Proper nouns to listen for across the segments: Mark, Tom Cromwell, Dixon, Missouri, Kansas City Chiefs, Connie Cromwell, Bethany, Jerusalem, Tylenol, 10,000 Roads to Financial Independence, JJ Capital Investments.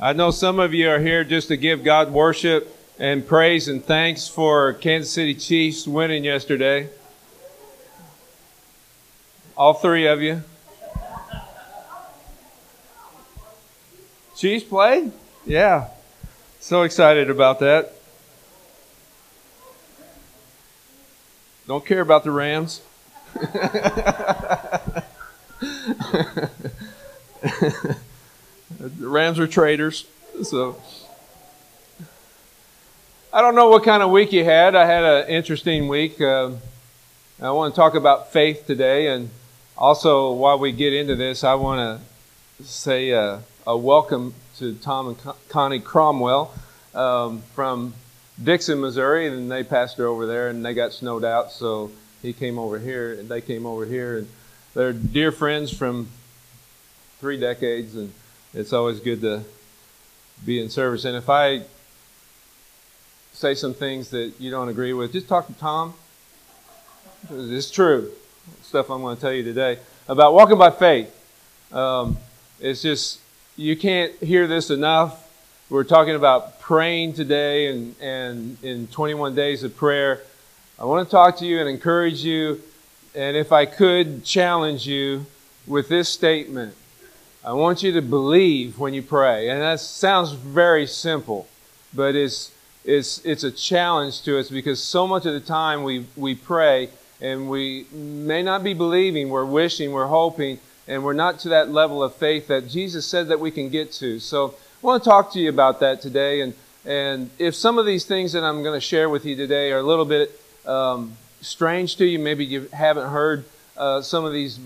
I know some of you are here just to give God worship and praise and thanks for Kansas City Chiefs winning yesterday. All three of you. Chiefs played? Yeah. So excited about that. Don't care about the Rams. The Rams are traitors. So I don't know what kind of week you had. I had an interesting week. I want to talk about faith today, and also while we get into this, I want to say a welcome to Tom and Connie Cromwell from Dixon, Missouri, and they pastor over there, and they got snowed out, so he came over here, and they came over here, and they're dear friends from 3 decades, and it's always good to be in service. And if I say some things that you don't agree with, just talk to Tom. It's true, stuff I'm going to tell you today about walking by faith. It's just, you can't hear this enough. We're talking about praying today, and in 21 days of prayer. I want to talk to you and encourage you, and if I could, challenge you with this statement. I want you to believe when you pray. And that sounds very simple, but it's a challenge to us, because so much of the time we pray and we may not be believing, we're wishing, we're hoping, and we're not to that level of faith that Jesus said that we can get to. So I want to talk to you about that today, and if some of these things that I'm going to share with you today are a little bit strange to you, maybe you haven't heard some of these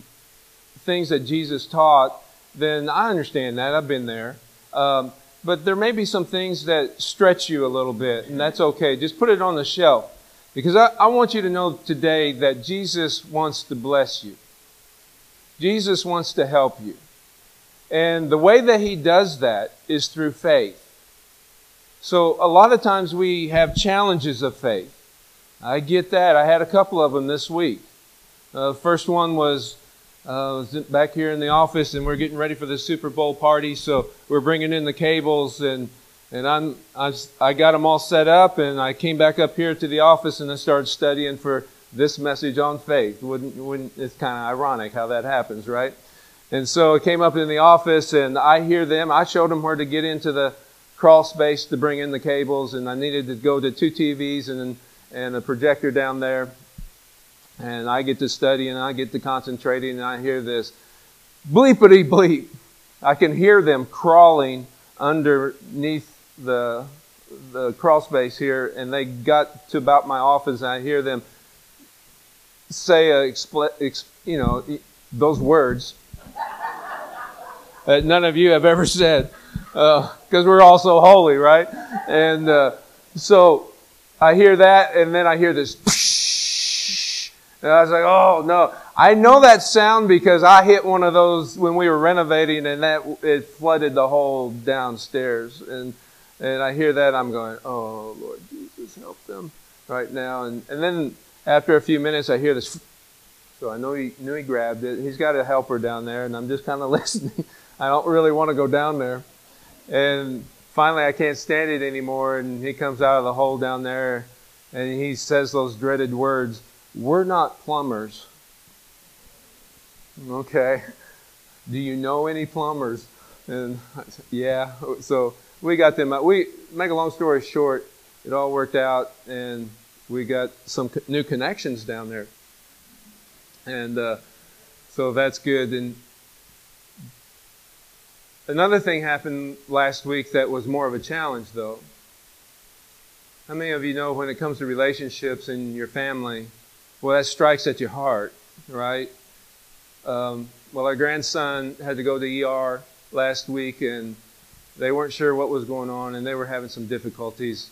things that Jesus taught, then I understand that. I've been there. But there may be some things that stretch you a little bit, and that's okay. Just put it on the shelf, because I want you to know today that Jesus wants to bless you. Jesus wants to help you. And the way that he does that is through faith. So a lot of times we have challenges of faith. I get that. I had a couple of them this week. First one was back here in the office, and we're getting ready for the Super Bowl party. So we're bringing in the cables, and I got them all set up, and I came back up here to the office, and I started studying for this message on faith. It's kind of ironic how that happens, right? And so I came up in the office, and I hear them. I showed them where to get into the crawl space to bring in the cables, and I needed to go to 2 TVs and a projector down there. And I get to study, and I get to concentrating, and I hear this bleepity bleep. I can hear them crawling underneath the crawl space here, and they got to about my office, and I hear them say those words that none of you have ever said, because we're all so holy, right? And so I hear that, and then I hear this psh, and I was like, oh, no. I know that sound because I hit one of those when we were renovating, and it flooded the whole downstairs. And I hear that, I'm going, oh, Lord Jesus, help them right now. And then after a few minutes, I hear this. So I know he grabbed it. He's got a helper down there, and I'm just kind of listening. I don't really want to go down there. And finally, I can't stand it anymore, and he comes out of the hole down there, and he says those dreaded words, "We're not plumbers." Okay. Do you know any plumbers? And I said, yeah. So we got them out. We make a long story short, it all worked out, and we got some new connections down there. And so that's good. And another thing happened last week that was more of a challenge, though. How many of you know when it comes to relationships in your family, well, that strikes at your heart, right? Well, our grandson had to go to ER last week, and they weren't sure what was going on, and they were having some difficulties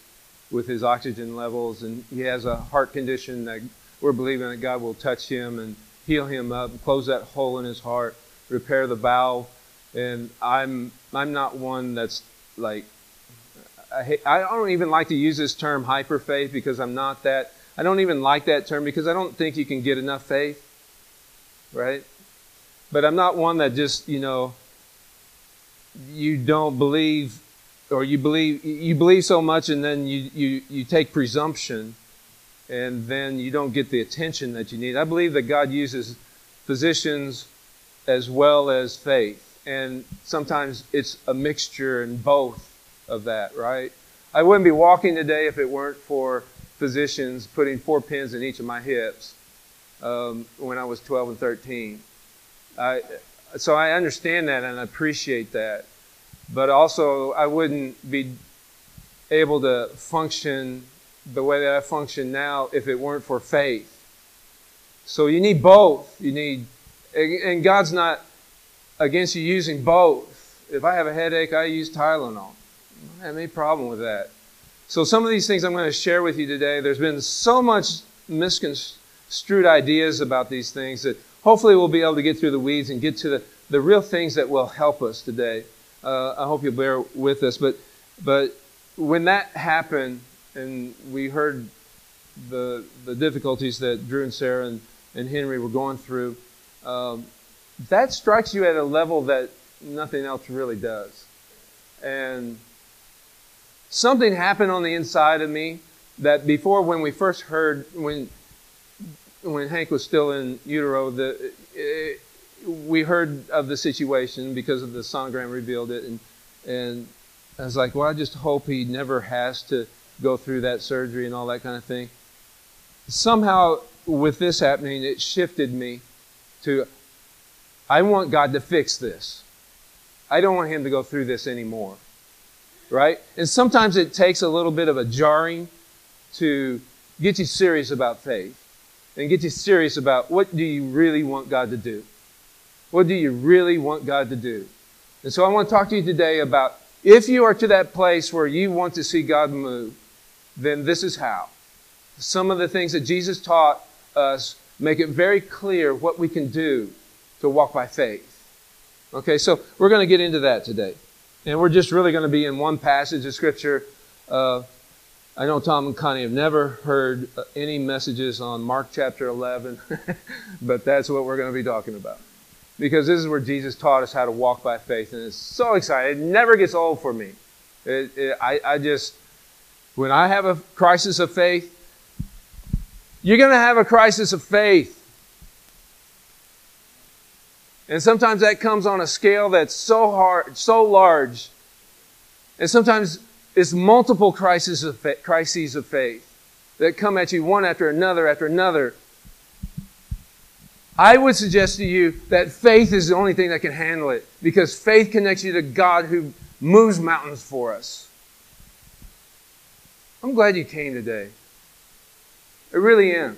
with his oxygen levels, and he has a heart condition that we're believing that God will touch him and heal him up and close that hole in his heart, repair the valve. And I'm not one that's like, I don't even like to use this term hyper faith, because I'm not that. I don't even like that term because I don't think you can get enough faith, right? But I'm not one that just, you don't believe or you believe so much, and then you take presumption, and then you don't get the attention that you need. I believe that God uses physicians as well as faith, and sometimes it's a mixture in both of that, right? I wouldn't be walking today if it weren't for physicians putting 4 pins in each of my hips when I was 12 and 13. So I understand that and I appreciate that. But also, I wouldn't be able to function the way that I function now if it weren't for faith. So you need both. You need, and God's not against you using both. If I have a headache, I use Tylenol. I don't have any problem with that. So some of these things I'm going to share with you today, there's been so much misconstrued ideas about these things that hopefully we'll be able to get through the weeds and get to the real things that will help us today. I hope you'll bear with us. But when that happened, and we heard the difficulties that Drew and Sarah and Henry were going through, that strikes you at a level that nothing else really does. And something happened on the inside of me that before, when we first heard, when Hank was still in utero, we heard of the situation because of the sonogram revealed it. And I was like, well, I just hope he never has to go through that surgery and all that kind of thing. Somehow, with this happening, it shifted me to, I want God to fix this. I don't want him to go through this anymore, right? And sometimes it takes a little bit of a jarring to get you serious about faith and get you serious about what do you really want God to do? What do you really want God to do? And so I want to talk to you today about, if you are to that place where you want to see God move, then this is how. Some of the things that Jesus taught us make it very clear what we can do to walk by faith. Okay, so we're going to get into that today. And we're just really going to be in one passage of Scripture. I know Tom and Connie have never heard any messages on Mark chapter 11, but that's what we're going to be talking about. Because this is where Jesus taught us how to walk by faith. And it's so exciting. It never gets old for me. I just, when I have a crisis of faith, you're going to have a crisis of faith. And sometimes that comes on a scale that's so hard, so large. And sometimes it's multiple crises of faith that come at you one after another after another. I would suggest to you that faith is the only thing that can handle it, because faith connects you to God who moves mountains for us. I'm glad you came today. I really am.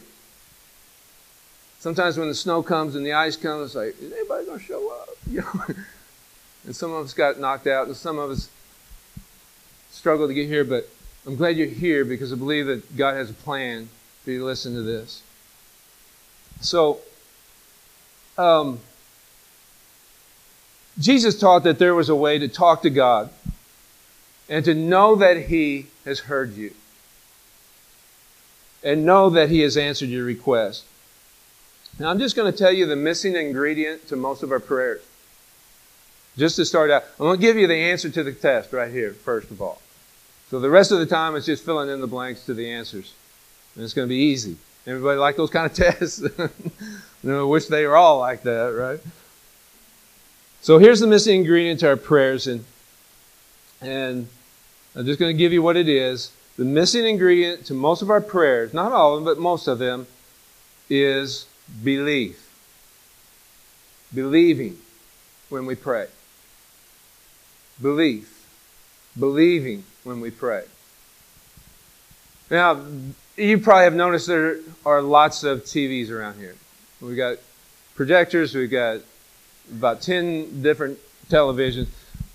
Sometimes when the snow comes and the ice comes, it's like, is anybody going to show up? You know? And some of us got knocked out, and some of us struggled to get here, but I'm glad you're here, because I believe that God has a plan for you to listen to this. So, Jesus taught that there was a way to talk to God and to know that He has heard you and know that He has answered your request. Now, I'm just going to tell you the missing ingredient to most of our prayers. Just to start out, I'm going to give you the answer to the test right here, first of all. So the rest of the time, it's just filling in the blanks to the answers. And it's going to be easy. Everybody like those kind of tests? I wish they were all like that, right? So here's the missing ingredient to our prayers, and I'm just going to give you what it is. The missing ingredient to most of our prayers, not all of them, but most of them, is belief. Believing when we pray. Belief. Believing when we pray. Now, you probably have noticed there are lots of TVs around here. We've got projectors. We've got about 10 different televisions.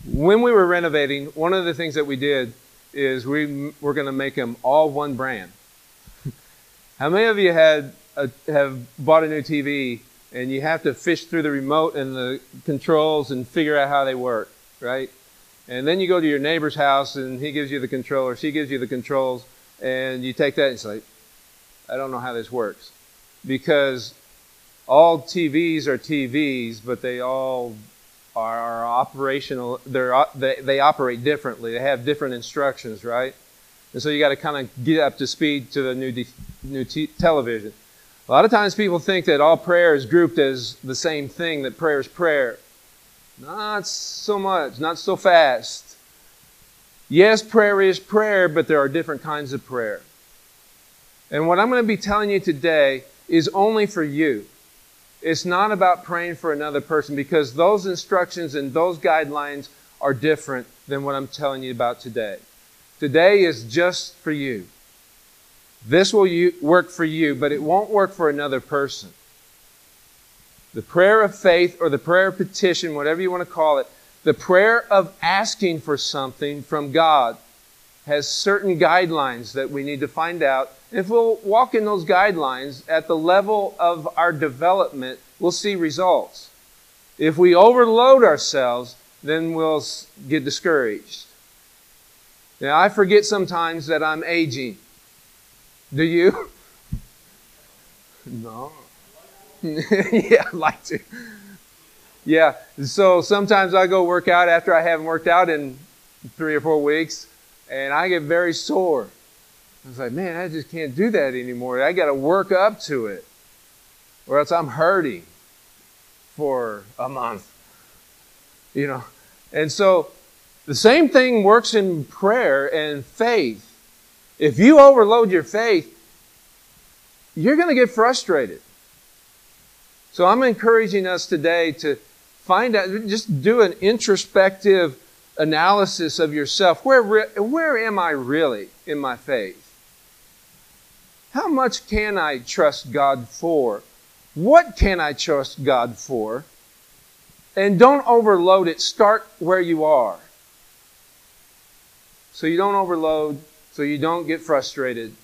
When we were renovating, one of the things that we did is we were going to make them all one brand. How many of you have bought a new TV and you have to fish through the remote and the controls and figure out how they work, right? And then you go to your neighbor's house and he gives you the controller, she gives you the controls, and you take that and say, I don't know how this works. Because all TVs are TVs, but they all are operational. They operate differently. They have different instructions, right? And so you got to kind of get up to speed to the new television. A lot of times people think that all prayer is grouped as the same thing, that prayer is prayer. Not so much, not so fast. Yes, prayer is prayer, but there are different kinds of prayer. And what I'm going to be telling you today is only for you. It's not about praying for another person, because those instructions and those guidelines are different than what I'm telling you about today. Today is just for you. This will work for you, but it won't work for another person. The prayer of faith, or the prayer of petition, whatever you want to call it, the prayer of asking for something from God has certain guidelines that we need to find out. And if we'll walk in those guidelines at the level of our development, we'll see results. If we overload ourselves, then we'll get discouraged. Now, I forget sometimes that I'm aging. Do you? No. Yeah, I'd like to. Yeah, so sometimes I go work out after I haven't worked out in 3 or 4 weeks, and I get very sore. I was like, man, I just can't do that anymore. I got to work up to it, or else I'm hurting for a month. You know, and so the same thing works in prayer and faith. If you overload your faith, you're going to get frustrated. So I'm encouraging us today to find out, just do an introspective analysis of yourself. Where am I really in my faith? How much can I trust God for? What can I trust God for? And don't overload it. Start where you are. So you don't overload, so you don't get frustrated.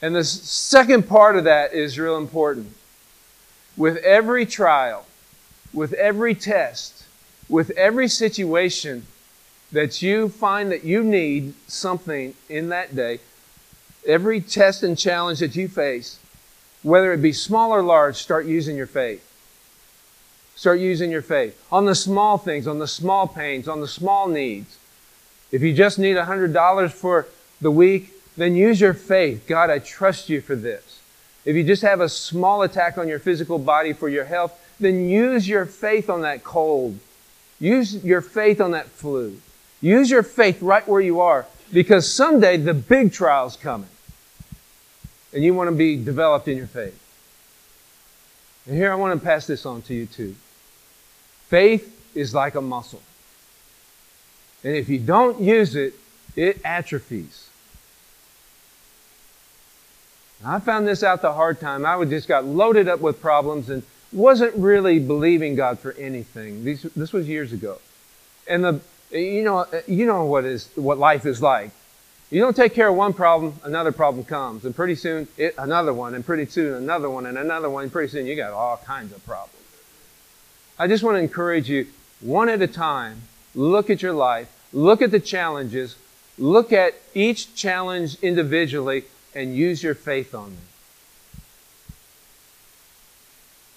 And the second part of that is real important. With every trial, with every test, with every situation that you find that you need something in that day, every test and challenge that you face, whether it be small or large, start using your faith. Start using your faith. On the small things, on the small pains, on the small needs. If you just need $100 for the week, then use your faith. God, I trust you for this. If you just have a small attack on your physical body for your health, then use your faith on that cold. Use your faith on that flu. Use your faith right where you are, because someday the big trial's coming. And you want to be developed in your faith. And here I want to pass this on to you too. Faith is like a muscle. And if you don't use it, it atrophies. I found this out the hard time. I just got loaded up with problems and wasn't really believing God for anything. This was years ago. And you know what life is like. You don't take care of one problem, another problem comes. And pretty soon, another one. And pretty soon, another one. And another one. And pretty soon, you got all kinds of problems. I just want to encourage you, one at a time, look at your life. Look at the challenges. Look at each challenge individually and use your faith on them.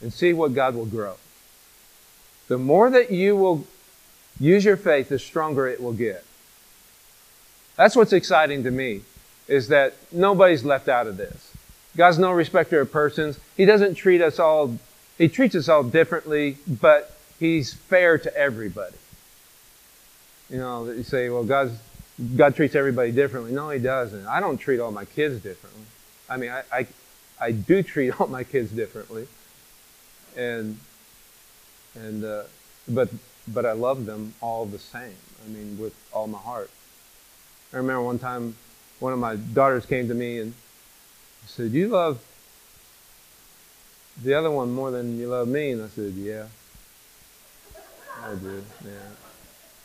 And see what God will grow. The more that you will use your faith, the stronger it will get. That's what's exciting to me, is that nobody's left out of this. God's no respecter of persons. He doesn't treat us all, He treats us all differently, but He's fair to everybody. You know, you say, well, God treats everybody differently. No, He doesn't. I don't treat all my kids differently. I mean, I do treat all my kids differently. But I love them all the same. I mean, with all my heart. I remember one time, one of my daughters came to me and said, "You love the other one more than you love me." And I said, "Yeah, I do. Yeah,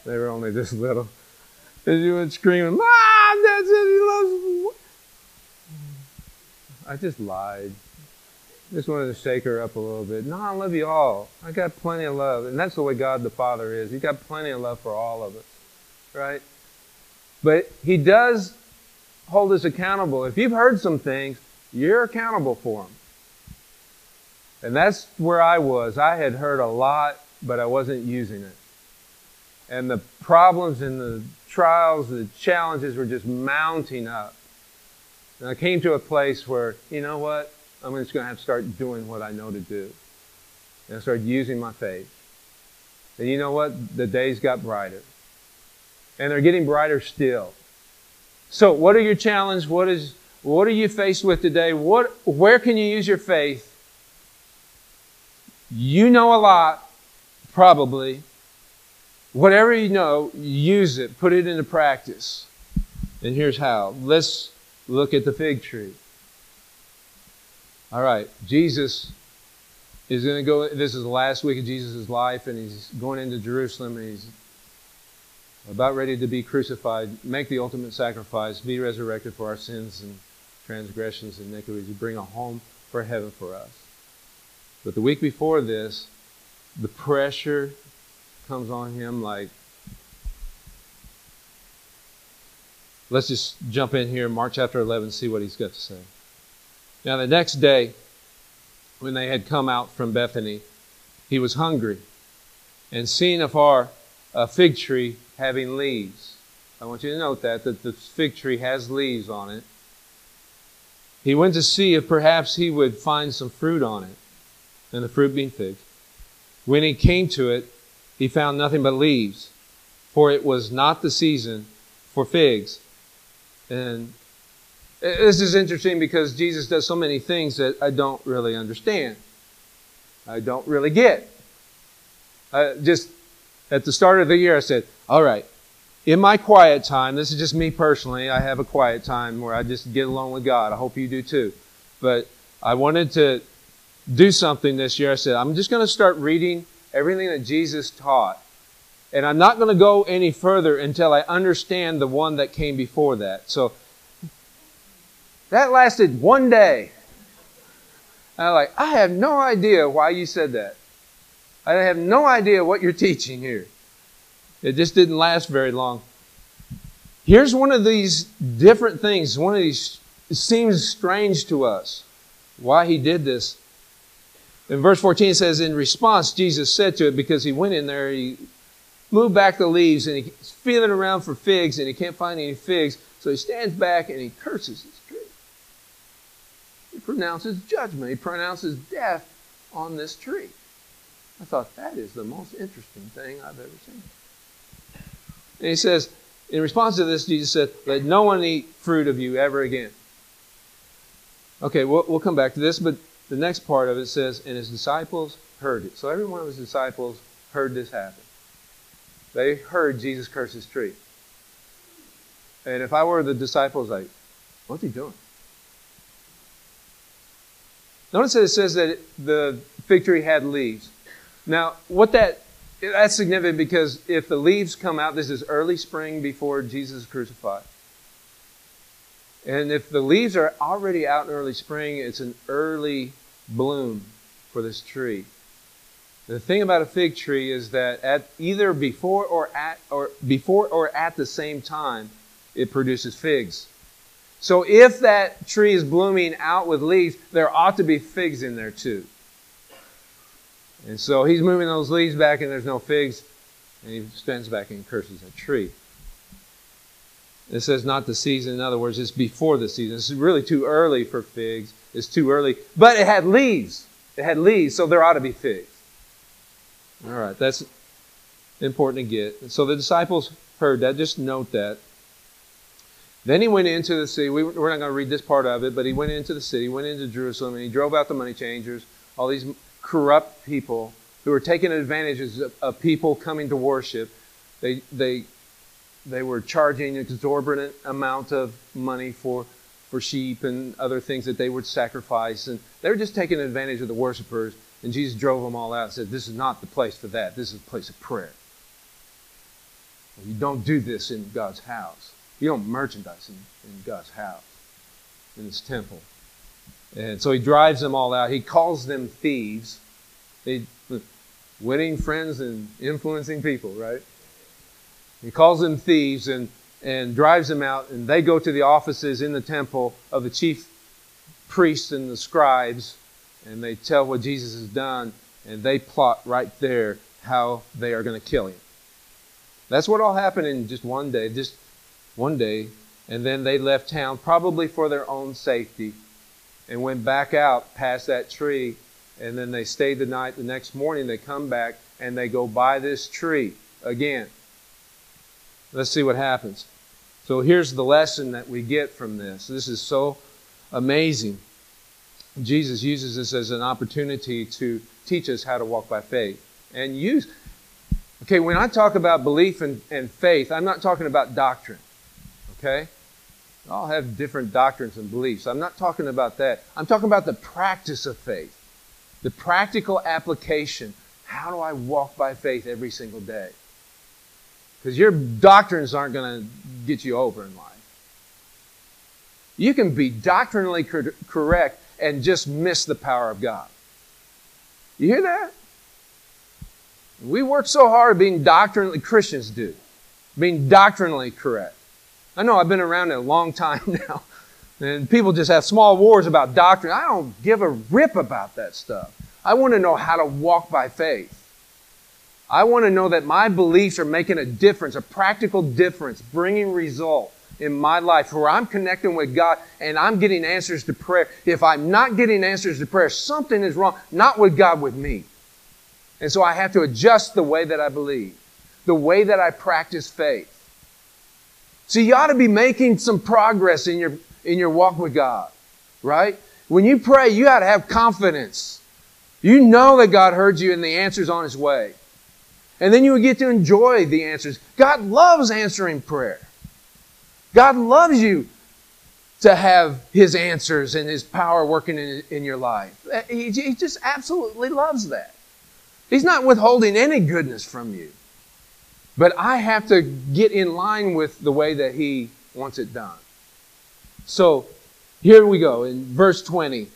they were only this little." And she went screaming, "Mom, that's it, he loves me." I just lied. Just wanted to shake her up a little bit. No, I love you all. I got plenty of love. And that's the way God the Father is. He's got plenty of love for all of us, right? But He does hold us accountable. If you've heard some things, you're accountable for them. And that's where I was. I had heard a lot but I wasn't using it. And the problems and the trials and the challenges were just mounting up. And I came to a place where, you know what? I'm just going to have to start doing what I know to do. And I started using my faith. And you know what? The days got brighter. And they're getting brighter still. So what are your challenges? What are you faced with today? Where can you use your faith? You know a lot, probably. Whatever you know, use it. Put it into practice. And here's how. Let's look at the fig tree. All right, Jesus is going to go. This is the last week of Jesus' life, and he's going into Jerusalem, and he's about ready to be crucified, make the ultimate sacrifice, be resurrected for our sins and transgressions and iniquities, bring a home for heaven for us. But the week before this, the pressure comes on him like, let's just jump in here, Mark chapter 11, see what he's got to say. Now the next day, when they had come out from Bethany, he was hungry, and seeing afar a fig tree having leaves. I want you to note that the fig tree has leaves on it. He went to see if perhaps he would find some fruit on it, and the fruit being figs. When he came to it, he found nothing but leaves, for it was not the season for figs. And this is interesting because Jesus does so many things that I don't really understand. I don't really get. Just at the start of the year, I said, all right, in my quiet time, this is just me personally, I have a quiet time where I just get along with God. I hope you do too. But I wanted to do something this year. I said, I'm just going to start reading everything that Jesus taught. And I'm not going to go any further until I understand the one that came before that. So that lasted one day. And I'm like, I have no idea why you said that. I have no idea what you're teaching here. It just didn't last very long. Here's one of these different things. One of these, it seems strange to us why he did this. In verse 14 it says, in response, Jesus said to it, because he went in there, he moved back the leaves, and he's feeling around for figs, and he can't find any figs. So he stands back and he curses this tree. He pronounces judgment. He pronounces death on this tree. I thought, that is the most interesting thing I've ever seen. And he says, in response to this, Jesus said, let no one eat fruit of you ever again. Okay, we'll come back to this, but the next part of it says, and his disciples heard it. So every one of his disciples heard this happen. They heard Jesus curse his tree. And if I were the disciples, like, what's he doing? Notice that it says that the fig tree had leaves. Now, that's significant because if the leaves come out, this is early spring before Jesus is crucified. And if the leaves are already out in early spring, it's an early bloom for this tree. The thing about a fig tree is that either before or at the same time, it produces figs. So if that tree is blooming out with leaves, there ought to be figs in there too. And so he's moving those leaves back and there's no figs. And he stands back and curses that tree. It says not the season. In other words, it's before the season. It's really too early for figs. It's too early. But it had leaves. It had leaves, so there ought to be figs. All right, that's important to get. So the disciples heard that. Just note that. Then he went into the city. We're not going to read this part of it, but he went into the city, went into Jerusalem, and he drove out the money changers, all these corrupt people who were taking advantage of people coming to worship. They were charging an exorbitant amount of money for sheep and other things that they would sacrifice. And they were just taking advantage of the worshipers. And Jesus drove them all out and said, this is not the place for that. This is the place of prayer. You don't do this in God's house. You don't merchandise in God's house, in his temple. And so he drives them all out. He calls them thieves. Winning friends and influencing people, right? He calls them thieves and drives them out. And they go to the offices in the temple of the chief priests and the scribes. And they tell what Jesus has done. And they plot right there how they are going to kill him. That's what all happened in just one day. And then they left town, probably for their own safety, and went back out past that tree. And then they stayed the night. The next morning they come back and they go by this tree again. Let's see what happens. So here's the lesson that we get from this. This is so amazing. Jesus uses this as an opportunity to teach us how to walk by faith. And okay, when I talk about belief and faith, I'm not talking about doctrine. Okay? I'll have different doctrines and beliefs. I'm not talking about that. I'm talking about the practice of faith. The practical application. How do I walk by faith every single day? Because your doctrines aren't going to get you over in life. You can be doctrinally correct and just miss the power of God. You hear that? We work so hard being doctrinally, Christians do, being doctrinally correct. I know I've been around it a long time now, and people just have small wars about doctrine. I don't give a rip about that stuff. I want to know how to walk by faith. I want to know that my beliefs are making a difference, a practical difference, bringing result in my life where I'm connecting with God and I'm getting answers to prayer. If I'm not getting answers to prayer, something is wrong, not with God, with me. And so I have to adjust the way that I believe, the way that I practice faith. So you ought to be making some progress in your walk with God, right? When you pray, you ought to have confidence. You know that God heard you and the answer's on His way. And then you would get to enjoy the answers. God loves answering prayer. God loves you to have His answers and His power working in your life. He just absolutely loves that. He's not withholding any goodness from you. But I have to get in line with the way that He wants it done. So here we go in verse 20.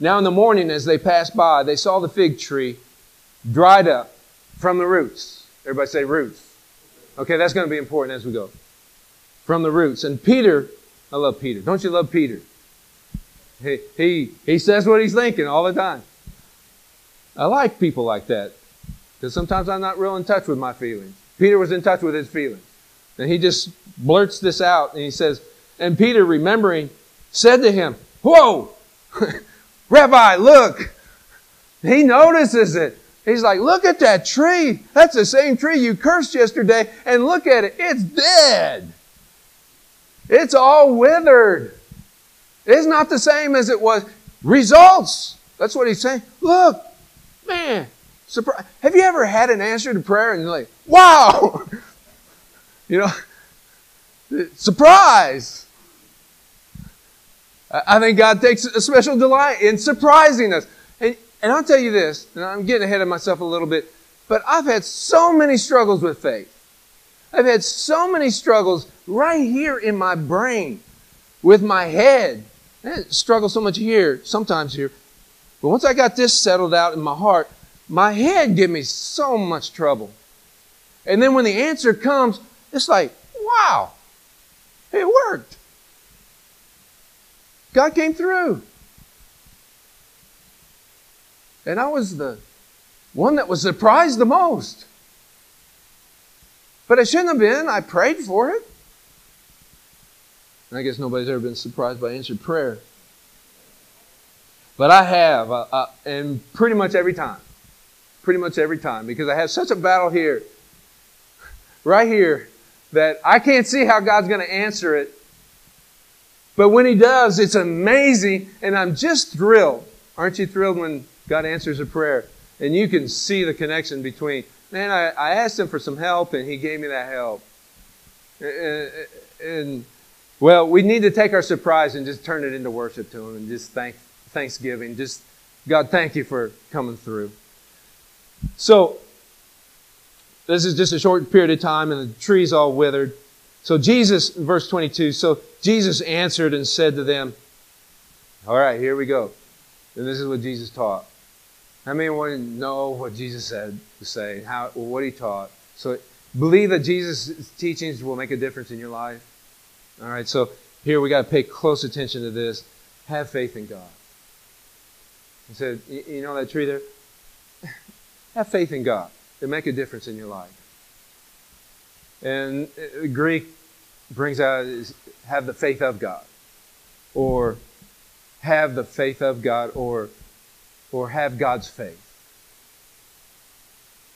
Now in the morning as they passed by, they saw the fig tree dried up from the roots. Everybody say roots. Okay, that's going to be important as we go. From the roots. And Peter, I love Peter. Don't you love Peter? He says what he's thinking all the time. I like people like that because sometimes I'm not real in touch with my feelings. Peter was in touch with his feelings. And he just blurts this out and he says, and Peter, remembering, said to him, whoa, Rabbi, look. He notices it. He's like, look at that tree. That's the same tree you cursed yesterday. And look at it. It's dead. It's all withered. It's not the same as it was. Results. That's what he's saying. Look. Man, surprise. Have you ever had an answer to prayer and you're like, wow, you know, surprise. I think God takes a special delight in surprising us. And I'll tell you this, and I'm getting ahead of myself a little bit, but I've had so many struggles with faith. I've had so many struggles right here in my brain, with my head. I struggle so much here, sometimes here. But once I got this settled out in my heart, my head gave me so much trouble. And then when the answer comes, it's like, wow, it worked. God came through. And I was the one that was surprised the most. But I shouldn't have been. I prayed for it. And I guess nobody's ever been surprised by answered prayer. But I have, and pretty much every time, because I have such a battle here, right here, that I can't see how God's going to answer it. But when He does, it's amazing, and I'm just thrilled. Aren't you thrilled when God answers a prayer? And you can see the connection between, man, I asked Him for some help, and He gave me that help. And well, we need to take our surprise and just turn it into worship to Him and just thanksgiving. Just, God, thank you for coming through. So, this is just a short period of time and the tree's all withered. So Jesus, verse 22, so Jesus answered and said to them, all right, here we go. And this is what Jesus taught. How many want to know what Jesus said to say, what He taught? So believe that Jesus' teachings will make a difference in your life. All right, so here we got to pay close attention to this. Have faith in God. He said, you know that tree there? Have faith in God. They make a difference in your life. And Greek brings out is have the faith of God, or have the faith of God, or have God's faith.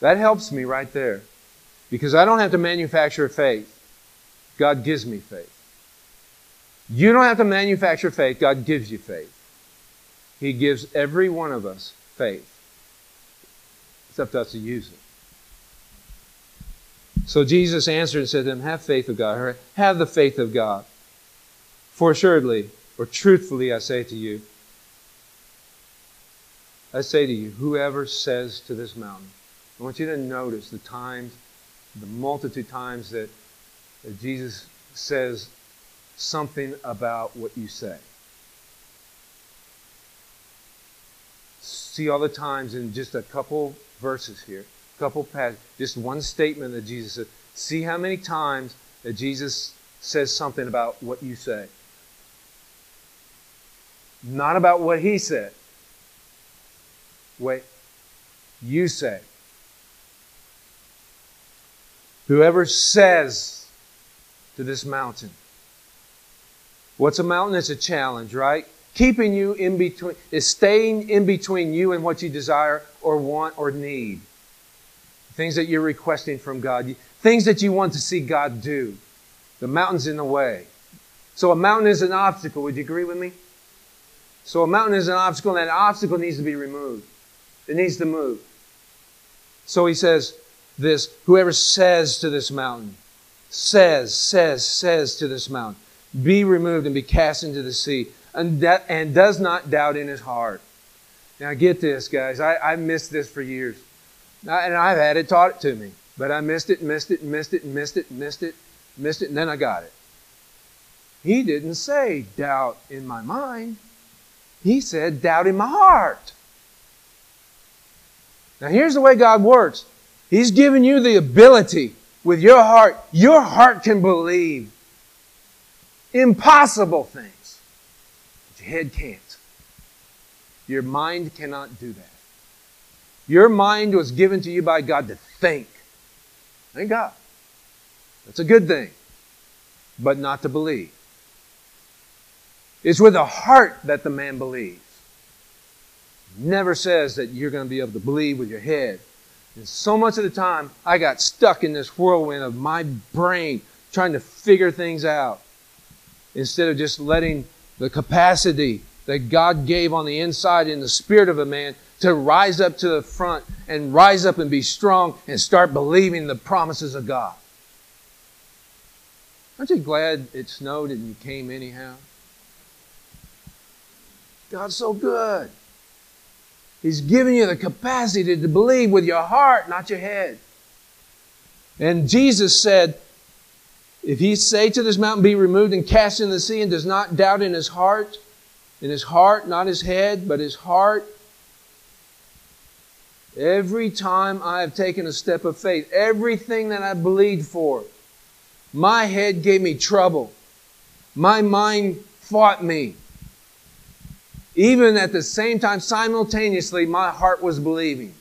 That helps me right there, because I don't have to manufacture faith. God gives me faith. You don't have to manufacture faith. God gives you faith. He gives every one of us faith. It's up to us to use it. So Jesus answered and said to them, have faith of God, or have the faith of God. For assuredly, or truthfully, I say to you, whoever says to this mountain, I want you to notice the times, the multitude times that Jesus says something about what you say. See all the times in just a couple verses here, a couple passages, just one statement that Jesus said. See how many times that Jesus says something about what you say. Not about what he said. Wait, you say. Whoever says to this mountain. What's a mountain? It's a challenge, right? Keeping you in between, is staying in between you and what you desire or want or need. Things that you're requesting from God. Things that you want to see God do. The mountain's in the way. So a mountain is an obstacle. Would you agree with me? So a mountain is an obstacle, and that obstacle needs to be removed. It needs to move. So he says this, whoever says to this mountain, says to this mountain, be removed and be cast into the sea, and does not doubt in his heart. Now get this, guys. I missed this for years. And I've had it taught to me. But I missed it, and then I got it. He didn't say doubt in my mind. He said, doubt in my heart. Now here's the way God works. He's given you the ability with your heart. Your heart can believe impossible things. But your head can't. Your mind cannot do that. Your mind was given to you by God to think. Thank God. That's a good thing. But not to believe. It's with the heart that the man believes. It never says that you're going to be able to believe with your head. And so much of the time, I got stuck in this whirlwind of my brain trying to figure things out instead of just letting the capacity that God gave on the inside in the spirit of a man to rise up to the front and rise up and be strong and start believing the promises of God. Aren't you glad it snowed and you came anyhow? God's so good. He's giving you the capacity to believe with your heart, not your head. And Jesus said, if he say to this mountain, be removed and cast into the sea, and does not doubt in his heart, not his head, but his heart. Every time I have taken a step of faith, everything that I believed for, my head gave me trouble. My mind fought me. Even at the same time, simultaneously, my heart was believing.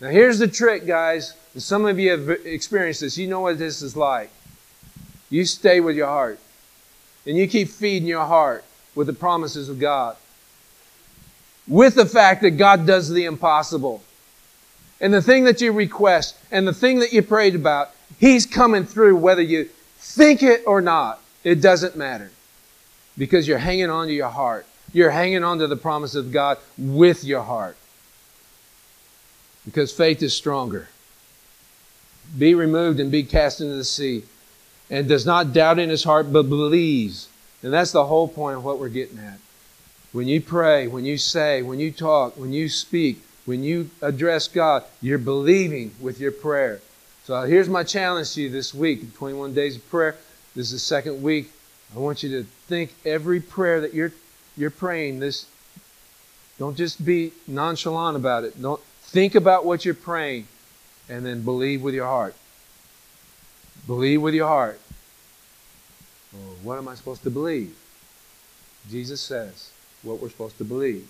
Now here's the trick, guys. And some of you have experienced this. You know what this is like. You stay with your heart. And you keep feeding your heart with the promises of God. With the fact that God does the impossible. And the thing that you request and the thing that you prayed about, He's coming through whether you think it or not. It doesn't matter. Because you're hanging on to your heart. You're hanging on to the promise of God with your heart. Because faith is stronger. Be removed and be cast into the sea. And does not doubt in his heart, but believes. And that's the whole point of what we're getting at. When you pray, when you say, when you talk, when you speak, when you address God, you're believing with your prayer. So here's my challenge to you this week. 21 days of prayer. This is the second week. I want you to think every prayer that you're praying this. Don't just be nonchalant about it. Don't think about what you're praying and then believe with your heart. Believe with your heart. Well, what am I supposed to believe? Jesus says what we're supposed to believe.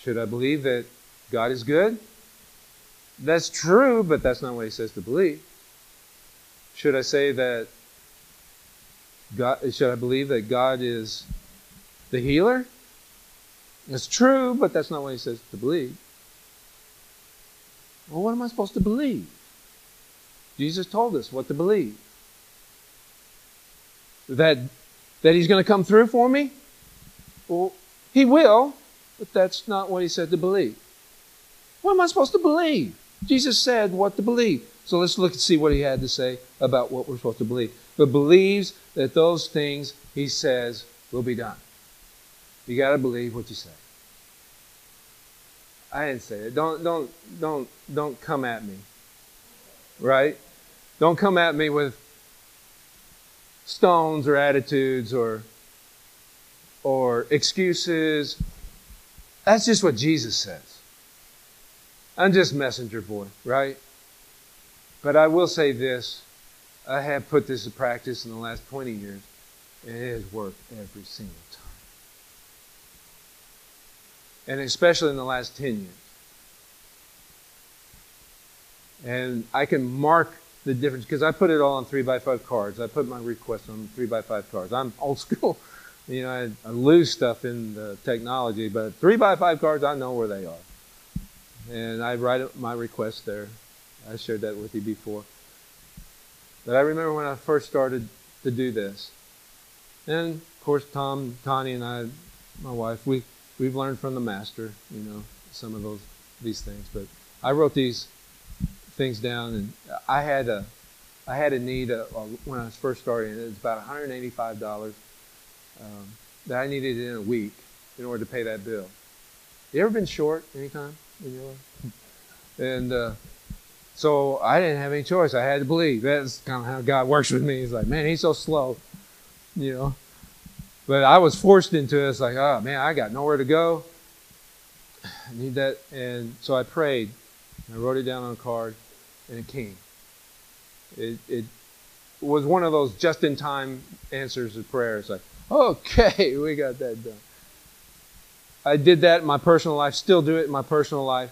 Should I believe that God is good? That's true, but that's not what he says to believe. Should I say that God, should I believe that God is the healer? It's true, but that's not what he says to believe. Well, what am I supposed to believe? Jesus told us what to believe. That he's going to come through for me? Well, he will, but that's not what he said to believe. What am I supposed to believe? Jesus said what to believe. So let's look and see what he had to say about what we're supposed to believe. But believes that those things he says will be done. You got to believe what you say. I didn't say it. Don't come at me. Right? Don't come at me with stones or attitudes or excuses. That's just what Jesus says. I'm just messenger boy, right? But I will say this. I have put this to practice in the last 20 years, and it has worked every single time. And especially in the last 10 years. And I can mark the difference, because I put it all on 3x5 cards. I put my request on 3x5 cards. I'm old school. You know, I lose stuff in the technology, but 3x5 cards, I know where they are. And I write my request there. I shared that with you before. But I remember when I first started to do this. And, of course, Tom, Connie, and I, my wife, we've learned from the master, you know, some of these things. But I wrote these things down, and I had a need when I was first starting. It was about $185 that I needed in a week in order to pay that bill. You ever been short any time in your life? And so I didn't have any choice. I had to believe. That's kind of how God works with me. He's like, man, he's so slow, you know. But I was forced into it. It's like, oh, man, I got nowhere to go. I need that. And so I prayed. I wrote it down on a card, and it came. It was one of those just-in-time answers to prayer. It's like, okay, we got that done. I did that in my personal life, still do it in my personal life.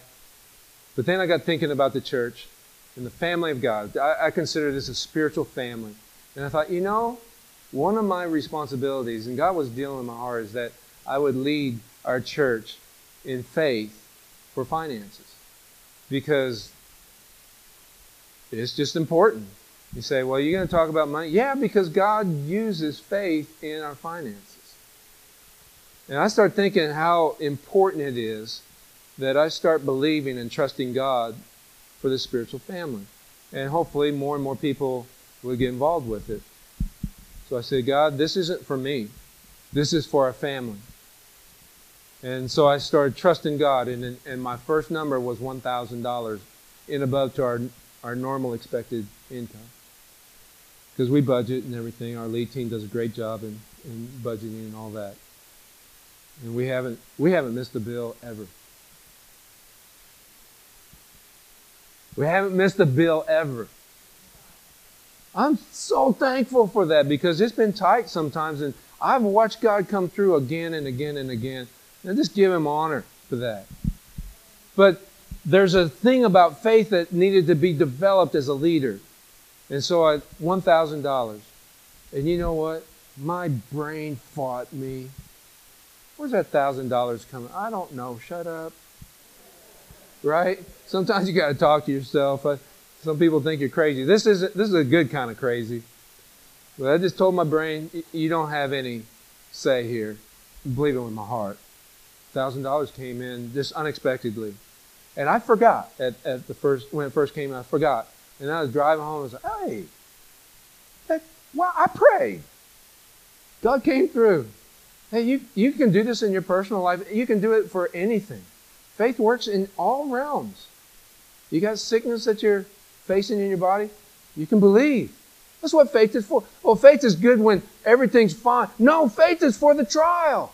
But then I got thinking about the church and the family of God. I consider this a spiritual family. And I thought, you know, one of my responsibilities, and God was dealing in my heart, is that I would lead our church in faith for finances. Because it's just important. You say, well, you're going to talk about money? Yeah, because God uses faith in our finances. And I start thinking how important it is that I start believing and trusting God for the spiritual family. And hopefully more and more people will get involved with it. So I said, God, this isn't for me. This is for our family. And so I started trusting God, and my first number was $1,000 in above to our normal expected income. Because we budget and everything. Our lead team does a great job in budgeting and all that. And we haven't missed a bill ever. We haven't missed a bill ever. I'm so thankful for that, because it's been tight sometimes, and I've watched God come through again and again and again. And just give him honor for that. But there's a thing about faith that needed to be developed as a leader. And so I $1,000. And you know what? My brain fought me. Where's that $1,000 coming? I don't know. Shut up. Right? Sometimes you got to talk to yourself. Some people think you're crazy. This is a good kind of crazy. But I just told my brain, you don't have any say here. I believe it with my heart. $1,000 came in just unexpectedly. And I forgot when it first came in, I forgot. And I was driving home and I was like, hey, I prayed. God came through. Hey, you can do this in your personal life. You can do it for anything. Faith works in all realms. You got sickness that you're facing in your body? You can believe. That's what faith is for. Well, faith is good when everything's fine. No, faith is for the trial.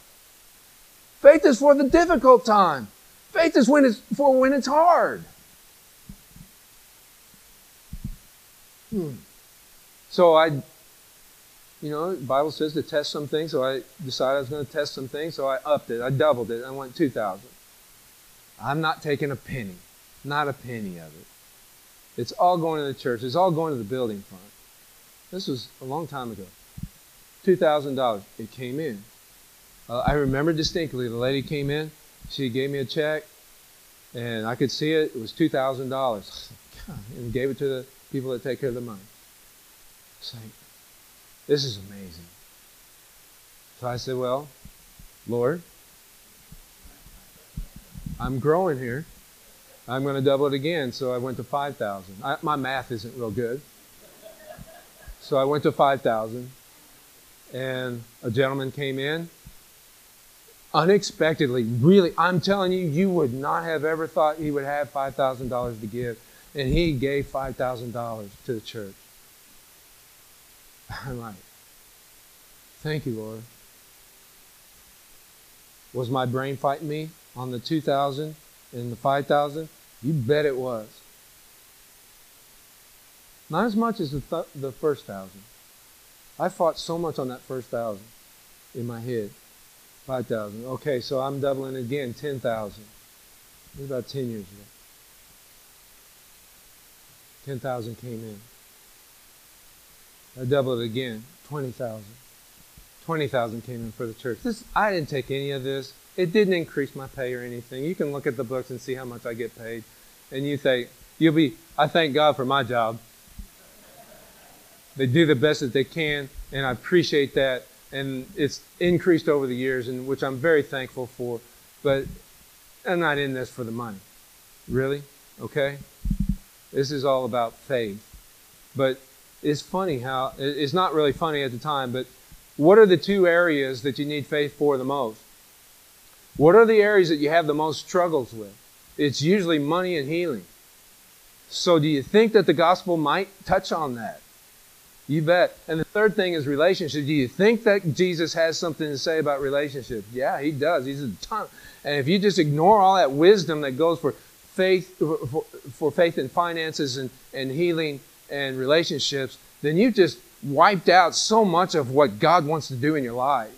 Faith is for the difficult time. Faith is when it's hard. So the Bible says to test some things, so I decided I was going to test some things, so I upped it. I doubled it. I went 2,000. I'm not taking a penny. Not a penny of it. It's all going to the church. It's all going to the building fund. This was a long time ago. $2,000. It came in. I remember distinctly the lady came in. She gave me a check, and I could see it. It was $2,000. And gave it to the people that take care of the money. It's like, this is amazing. So I said, well, Lord, I'm growing here. I'm going to double it again. So I went to 5,000. My math isn't real good. So I went to 5,000, and a gentleman came in unexpectedly. Really, I'm telling you, you would not have ever thought he would have $5,000 to give. And he gave $5,000 to the church. I'm like, thank you, Lord. Was my brain fighting me on the 2,000 and the 5,000? You bet it was. Not as much as the first 1,000. I fought so much on that first 1,000 in my head. 5,000. Okay, so I'm doubling again, 10,000. It was about 10 years ago. 10,000 came in. I doubled it again, 20,000. 20,000 came in for the church. I didn't take any of this. It didn't increase my pay or anything. You can look at the books and see how much I get paid. And you think, I thank God for my job. They do the best that they can, and I appreciate that. And it's increased over the years, and which I'm very thankful for. But I'm not in this for the money. Really? Okay? This is all about faith. But it's funny how, it's not really funny at the time, but what are the two areas that you need faith for the most? What are the areas that you have the most struggles with? It's usually money and healing. So do you think that the gospel might touch on that? You bet. And the third thing is relationships. Do you think that Jesus has something to say about relationships? Yeah, he does. He's a ton. And if you just ignore all that wisdom that goes for faith, for faith in finances and healing and relationships, then you've just wiped out so much of what God wants to do in your life.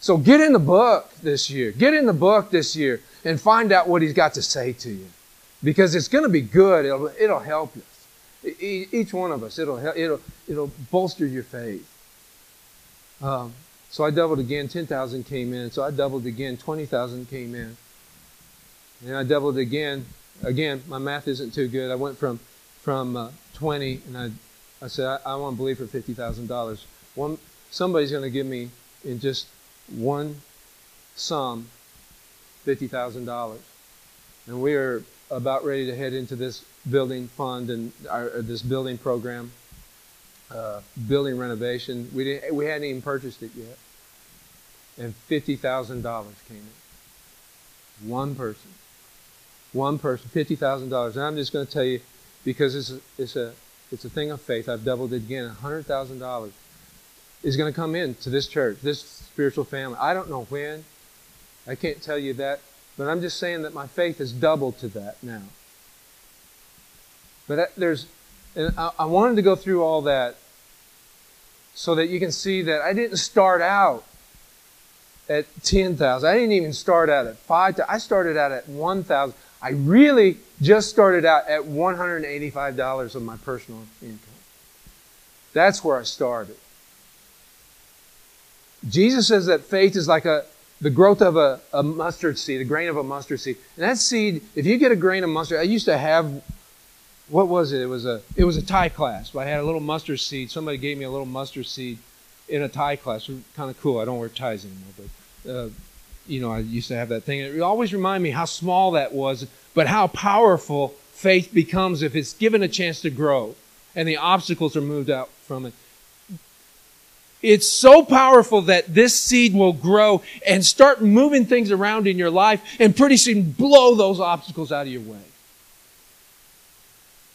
So get in the book this year. Get in the book this year and find out what he's got to say to you. Because it's going to be good. It'll help us. Each one of us. It'll bolster your faith. So I doubled again. 10,000 came in. So I doubled again. 20,000 came in. And I doubled again. Again, my math isn't too good. I went from 20, and I said, I want to believe for $50,000. Somebody's going to give me, in just one sum, $50,000. And we are about ready to head into this building fund and this building program, building renovation. We hadn't even purchased it yet. And $50,000 came in. One person, $50,000. And I'm just going to tell you, because it's a thing of faith. I've doubled it again. $100,000 is going to come in to this church, this spiritual family. I don't know when. I can't tell you that. But I'm just saying that my faith has doubled to that now. I wanted to go through all that so that you can see that I didn't start out at 10,000. I didn't even start out at 5,000. I started out at 1,000. I really just started out at $185 of my personal income. That's where I started. Jesus says that faith is like the growth of a mustard seed, a grain of a mustard seed. And that seed, if you get a grain of mustard, I used to have, what was it? It was a Thai class. I had a little mustard seed. Somebody gave me a little mustard seed in a Thai class. It was kind of cool. I don't wear ties anymore, but I used to have that thing. It always reminded me how small that was, but how powerful faith becomes if it's given a chance to grow and the obstacles are moved out from it. It's so powerful that this seed will grow and start moving things around in your life and pretty soon blow those obstacles out of your way.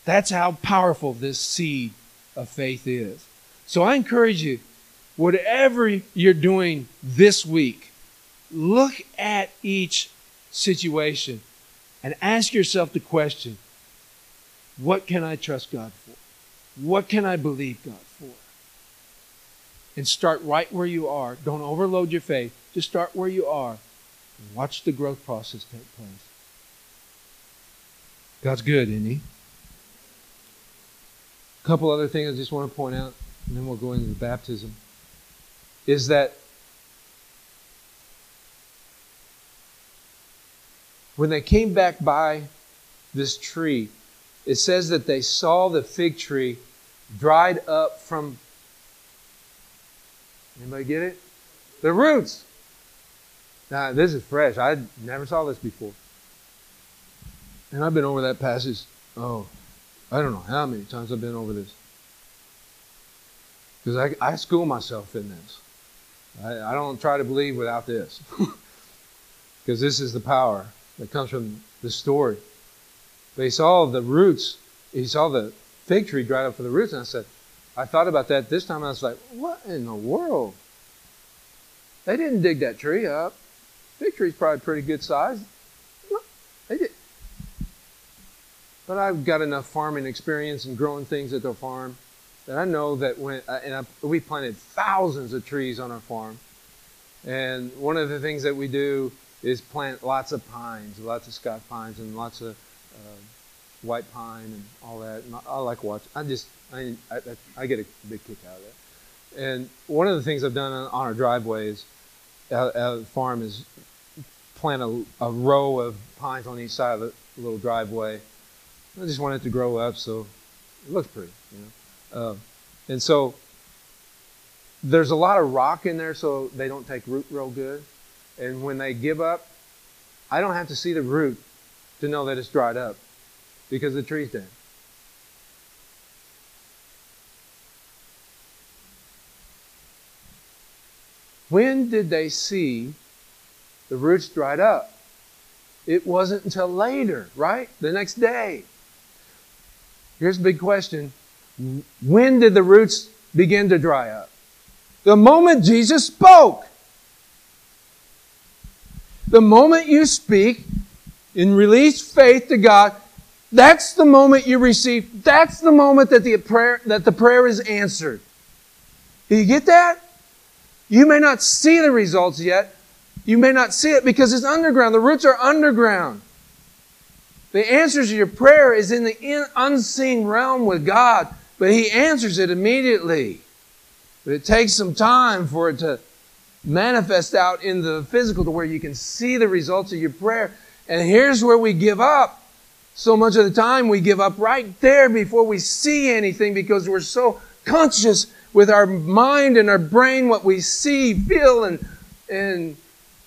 That's how powerful this seed of faith is. So I encourage you, whatever you're doing this week, look at each situation and ask yourself the question, what can I trust God for? What can I believe God for? And start right where you are. Don't overload your faith. Just start where you are and watch the growth process take place. God's good, isn't He? A couple other things I just want to point out, and then we'll go into the baptism, is that when they came back by this tree, it says that they saw the fig tree dried up from, anybody get it? The roots. Now, this is fresh. I never saw this before. And I've been over that passage, I don't know how many times I've been over this. Because I school myself in this. I don't try to believe without this. Because this is the power that comes from the story. They saw the roots. He saw the fig tree dried up for the roots. And I thought about that this time. And I was like, what in the world? They didn't dig that tree up. Fig tree's probably pretty good size. They did. But I've got enough farming experience and growing things at the farm that I know that we planted thousands of trees on our farm. And one of the things that we do is plant lots of pines, lots of Scotch pines and lots of white pine and all that. And I like watching. I get a big kick out of that. And one of the things I've done on our driveways out of the farm is plant a row of pines on each side of the little driveway. I just want it to grow up so it looks pretty, you know. And so there's a lot of rock in there so they don't take root real good. And when they give up, I don't have to see the root to know that it's dried up because the tree's dead. When did they see the roots dried up? It wasn't until later, right? The next day. Here's the big question. When did the roots begin to dry up? The moment Jesus spoke. The moment you speak and release faith to God, that's the moment you receive. That's the moment that the prayer is answered. Do you get that? You may not see the results yet. You may not see it because it's underground. The roots are underground. The answers to your prayer is in the unseen realm with God, but He answers it immediately. But it takes some time for it to manifest out in the physical to where you can see the results of your prayer. And here's where we give up. So much of the time we give up right there before we see anything because we're so conscious with our mind and our brain what we see, feel, and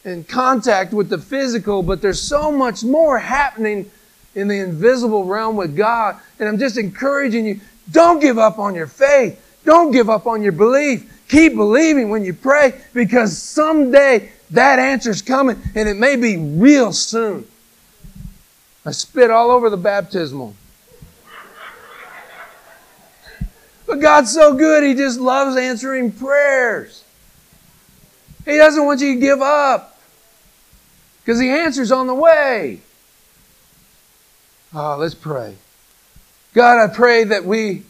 in contact with the physical, but there's so much more happening in the invisible realm with God. And I'm just encouraging you, don't give up on your faith. Don't give up on your belief. Keep believing when you pray because someday that answer's coming and it may be real soon. I spit all over the baptismal. But God's so good, He just loves answering prayers. He doesn't want you to give up because He answers on the way. Oh, let's pray. God, I pray that we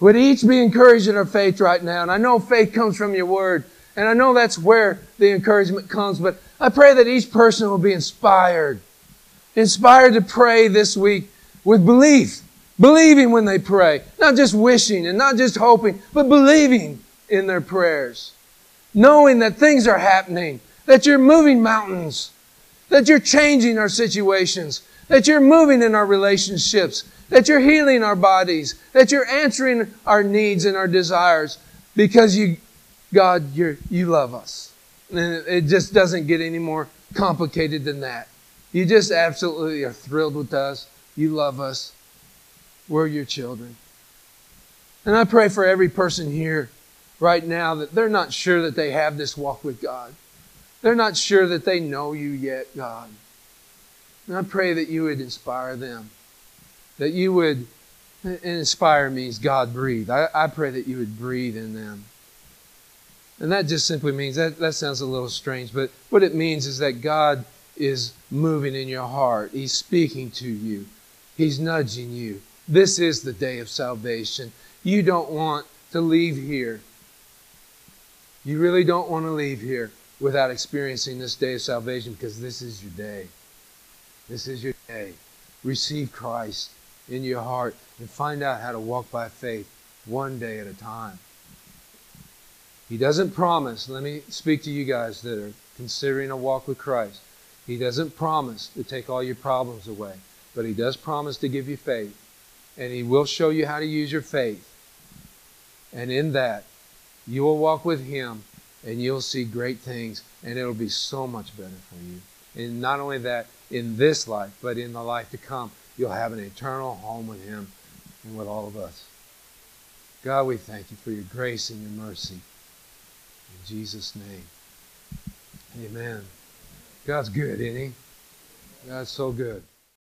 would each be encouraged in our faith right now. And I know faith comes from your word. And I know that's where the encouragement comes. But I pray that each person will be inspired. Inspired to pray this week with belief. Believing when they pray. Not just wishing and not just hoping, but believing in their prayers. Knowing that things are happening, that you're moving mountains, that you're changing our situations, that you're moving in our relationships, that you're healing our bodies, that you're answering our needs and our desires because God, you love us. And it just doesn't get any more complicated than that. You just absolutely are thrilled with us. You love us. We're your children. And I pray for every person here right now that they're not sure that they have this walk with God. They're not sure that they know you yet, God. And I pray that you would inspire them. That you would, and inspire means God breathe. I pray that you would breathe in them. And that just simply means, that sounds a little strange, but what it means is that God is moving in your heart. He's speaking to you. He's nudging you. This is the day of salvation. You don't want to leave here. You really don't want to leave here without experiencing this day of salvation because this is your day. This is your day. receive Christ in your heart and find out how to walk by faith one day at a time. He doesn't promise, let me speak to you guys that are considering a walk with Christ. He doesn't promise to take all your problems away, but He does promise to give you faith, and He will show you how to use your faith. And in that, you will walk with Him and you'll see great things, and it'll be so much better for you. And not only that, in this life, but in the life to come, you'll have an eternal home with Him and with all of us. God, we thank You for Your grace and Your mercy. In Jesus' name, amen. God's good, isn't He? God's so good.